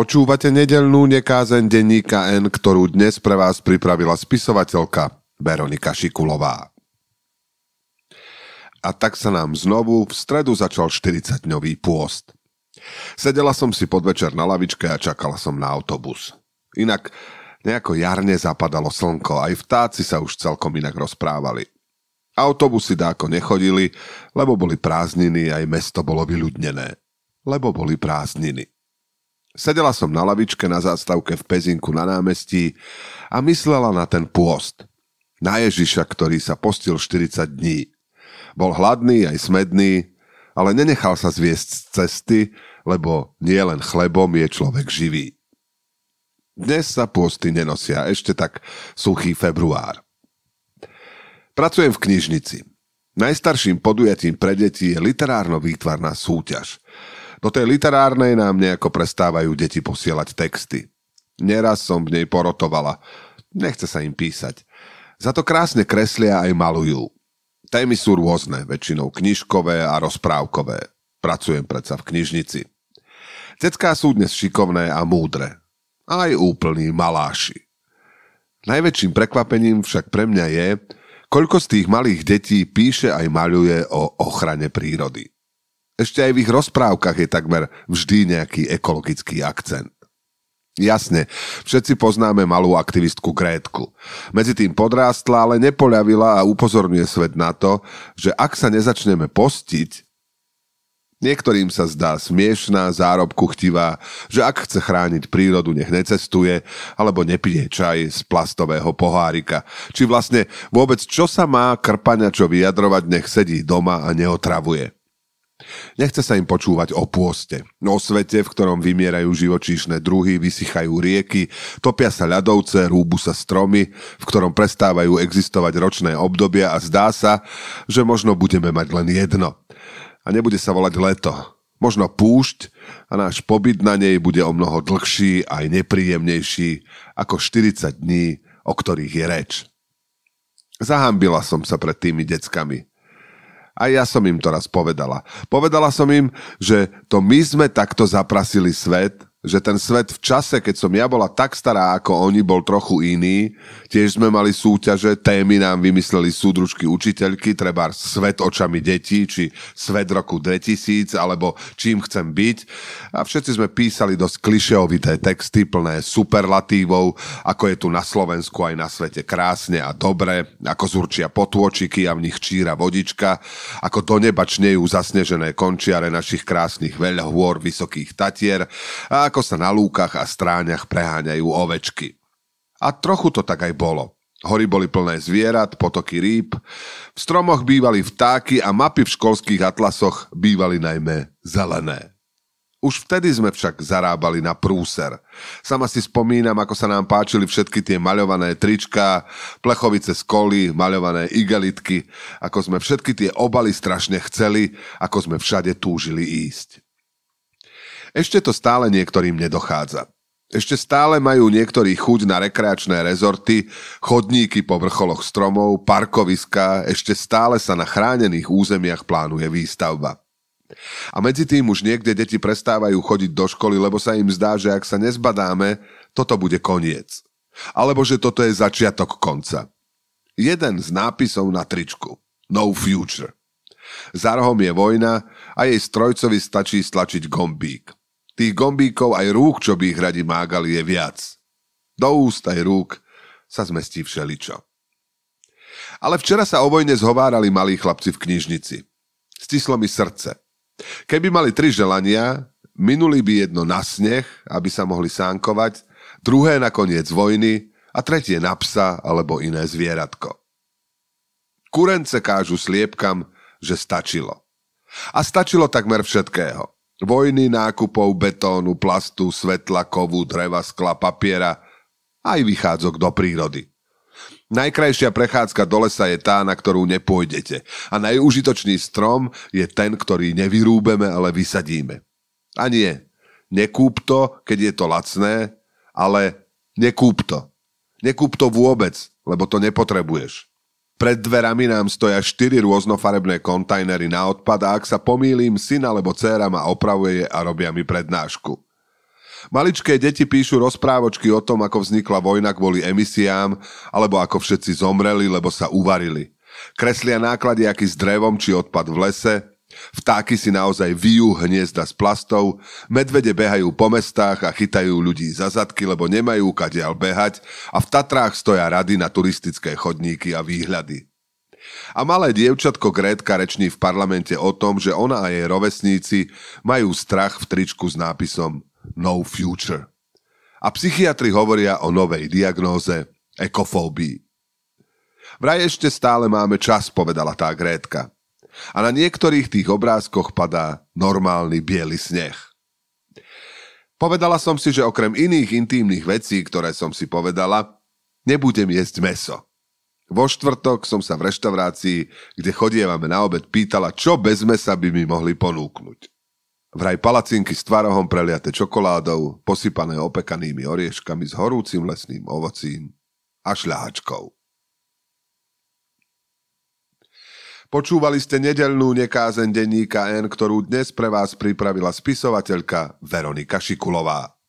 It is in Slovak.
Počúvate nedeľnú nekázeň Denníka N, ktorú dnes pre vás pripravila spisovateľka Veronika Šikulová. A tak sa nám znovu v stredu začal 40-dňový pôst. Sedela som si podvečer na lavičke a čakala som na autobus. Inak nejako jarne zapadalo slnko, aj vtáci sa už celkom inak rozprávali. Autobusy dáko nechodili, lebo boli prázdniny, aj mesto bolo vyľudnené, lebo boli prázdniny. Sedela som na lavičke na zástavke v Pezinku na námestí a myslela na ten pôst. Na Ježiša, ktorý sa postil 40 dní. Bol hladný aj smedný, ale nenechal sa zviesť z cesty, lebo nie len chlebom je človek živý. Dnes sa pôsty nenosia, ešte tak suchý február. Pracujem v knižnici. Najstarším podujatím pre deti je literárno-výtvarná súťaž. Do tej literárnej nám nejako prestávajú deti posielať texty. Neraz som v nej porotovala. Nechce sa im písať. Za to krásne kreslia aj malujú. Témy sú rôzne, väčšinou knižkové a rozprávkové. Pracujem predsa v knižnici. Decká sú dnes šikovné a múdre. Aj úplní maláši. Najväčším prekvapením však pre mňa je, koľko z tých malých detí píše aj maľuje o ochrane prírody. Ešte aj v ich rozprávkach je takmer vždy nejaký ekologický akcent. Jasne, všetci poznáme malú aktivistku Grétku. Medzi tým podrástla, ale nepoľavila a upozorňuje svet na to, že ak sa nezačneme postiť, niektorým sa zdá smiešná, zárobku chtivá, že ak chce chrániť prírodu, nech necestuje, alebo nepije čaj z plastového pohárika. Či vlastne vôbec čo sa má krpaňačo vyjadrovať, nech sedí doma a neotravuje. Nechce sa im počúvať o pôste, o svete, v ktorom vymierajú živočíšne druhy, vysychajú rieky, topia sa ľadovce, rúbu sa stromy, v ktorom prestávajú existovať ročné obdobia a zdá sa, že možno budeme mať len jedno. A nebude sa volať leto, možno púšť a náš pobyt na nej bude o mnoho dlhší aj nepríjemnejší ako 40 dní, o ktorých je reč. Zahambila som sa pred tými deckami. A ja som im to raz povedala. Povedala som im, že to my sme takto zaprasili svet, že ten svet v čase, keď som ja bola tak stará ako oni, bol trochu iný. Tiež sme mali súťaže, témy nám vymysleli súdružky učiteľky, treba svet očami detí, či svet roku 2000, alebo čím chcem byť. A všetci sme písali dosť klišeovité texty, plné superlatívov, ako je tu na Slovensku aj na svete krásne a dobre, ako zurčia potôčiky a v nich číra vodička, ako do neba čnejú zasnežené končiare našich krásnych veľhôr Vysokých Tatier a ako sa na lúkach a stráňach preháňajú ovečky. A trochu to tak aj bolo. Hory boli plné zvierat, potoky rýb, v stromoch bývali vtáky a mapy v školských atlasoch bývali najmä zelené. Už vtedy sme však zarábali na prúser. Sama si spomínam, ako sa nám páčili všetky tie maľované tričká, plechovice z kolí, maľované igelitky, ako sme všetky tie obaly strašne chceli, ako sme všade túžili ísť. Ešte to stále niektorým nedochádza. Ešte stále majú niektorí chuť na rekreačné rezorty, chodníky po vrcholoch stromov, parkoviská, ešte stále sa na chránených územiach plánuje výstavba. A medzi tým už niekde deti prestávajú chodiť do školy, lebo sa im zdá, že ak sa nezbadáme, toto bude koniec. Alebo že toto je začiatok konca. Jeden z nápisov na tričku. No future. Za rohom je vojna a jej strojcovi stačí stlačiť gombík. Tých gombíkov aj rúk, čo by ich radi mágali, je viac. Do úst aj rúk sa zmestí všeličo. Ale včera sa o vojne zhovárali malí chlapci v knižnici. Stislo mi srdce. Keby mali 3 želania, minuli by jedno na sneh, aby sa mohli sánkovať, druhé na koniec vojny a tretie na psa alebo iné zvieratko. Kurence kážu sliepkam, že stačilo. A stačilo takmer všetkého. Vojny, nákupov, betónu, plastu, svetla, kovu, dreva, skla, papiera, aj vychádzok do prírody. Najkrajšia prechádzka do lesa je tá, na ktorú nepôjdete. A najúžitočný strom je ten, ktorý nevyrúbeme, ale vysadíme. A nie, nekúp to, keď je to lacné, ale nekúp to. Nekúp to vôbec, lebo to nepotrebuješ. Pred dverami nám stoja 4 rôznofarebné kontajnery na odpad a ak sa pomýlim, syn alebo dcéra ma opravuje a robia mi prednášku. Maličké deti píšu rozprávočky o tom, ako vznikla vojna kvôli emisiám, alebo ako všetci zomreli, lebo sa uvarili. Kreslia nákladiaky s drevom či odpad v lese, vtáky si naozaj vyjú hniezda z plastov, medvede behajú po mestách a chytajú ľudí za zadky, lebo nemajú kadiaľ behať a v Tatrách stoja rady na turistické chodníky a výhľady. A malé dievčatko Grétka reční v parlamente o tom, že ona a jej rovesníci majú strach v tričku s nápisom No Future. A psychiatri hovoria o novej diagnóze ekofóbii. Vraj ešte stále máme čas, povedala tá Grétka. A na niektorých tých obrázkoch padá normálny biely sneh. Povedala som si, že okrem iných intímnych vecí, ktoré som si povedala, nebudem jesť mäso. Vo štvrtok som sa v reštaurácii, kde chodievame na obed, pýtala, čo bez mäsa by mi mohli ponúknuť. Vraj palacinky s tvarohom preliate čokoládou, posypané opekanými orieškami s horúcim lesným ovocím a šľahačkou. Počúvali ste nedeľnú nekázeň Denníka N, ktorú dnes pre vás pripravila spisovateľka Veronika Šikulová.